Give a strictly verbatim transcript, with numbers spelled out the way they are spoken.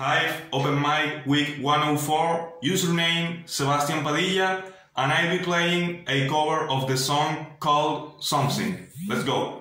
Hive Open Mic Week one oh four, username Sebastian Padilla, and I'll be playing a cover of the song called Something. Let's go.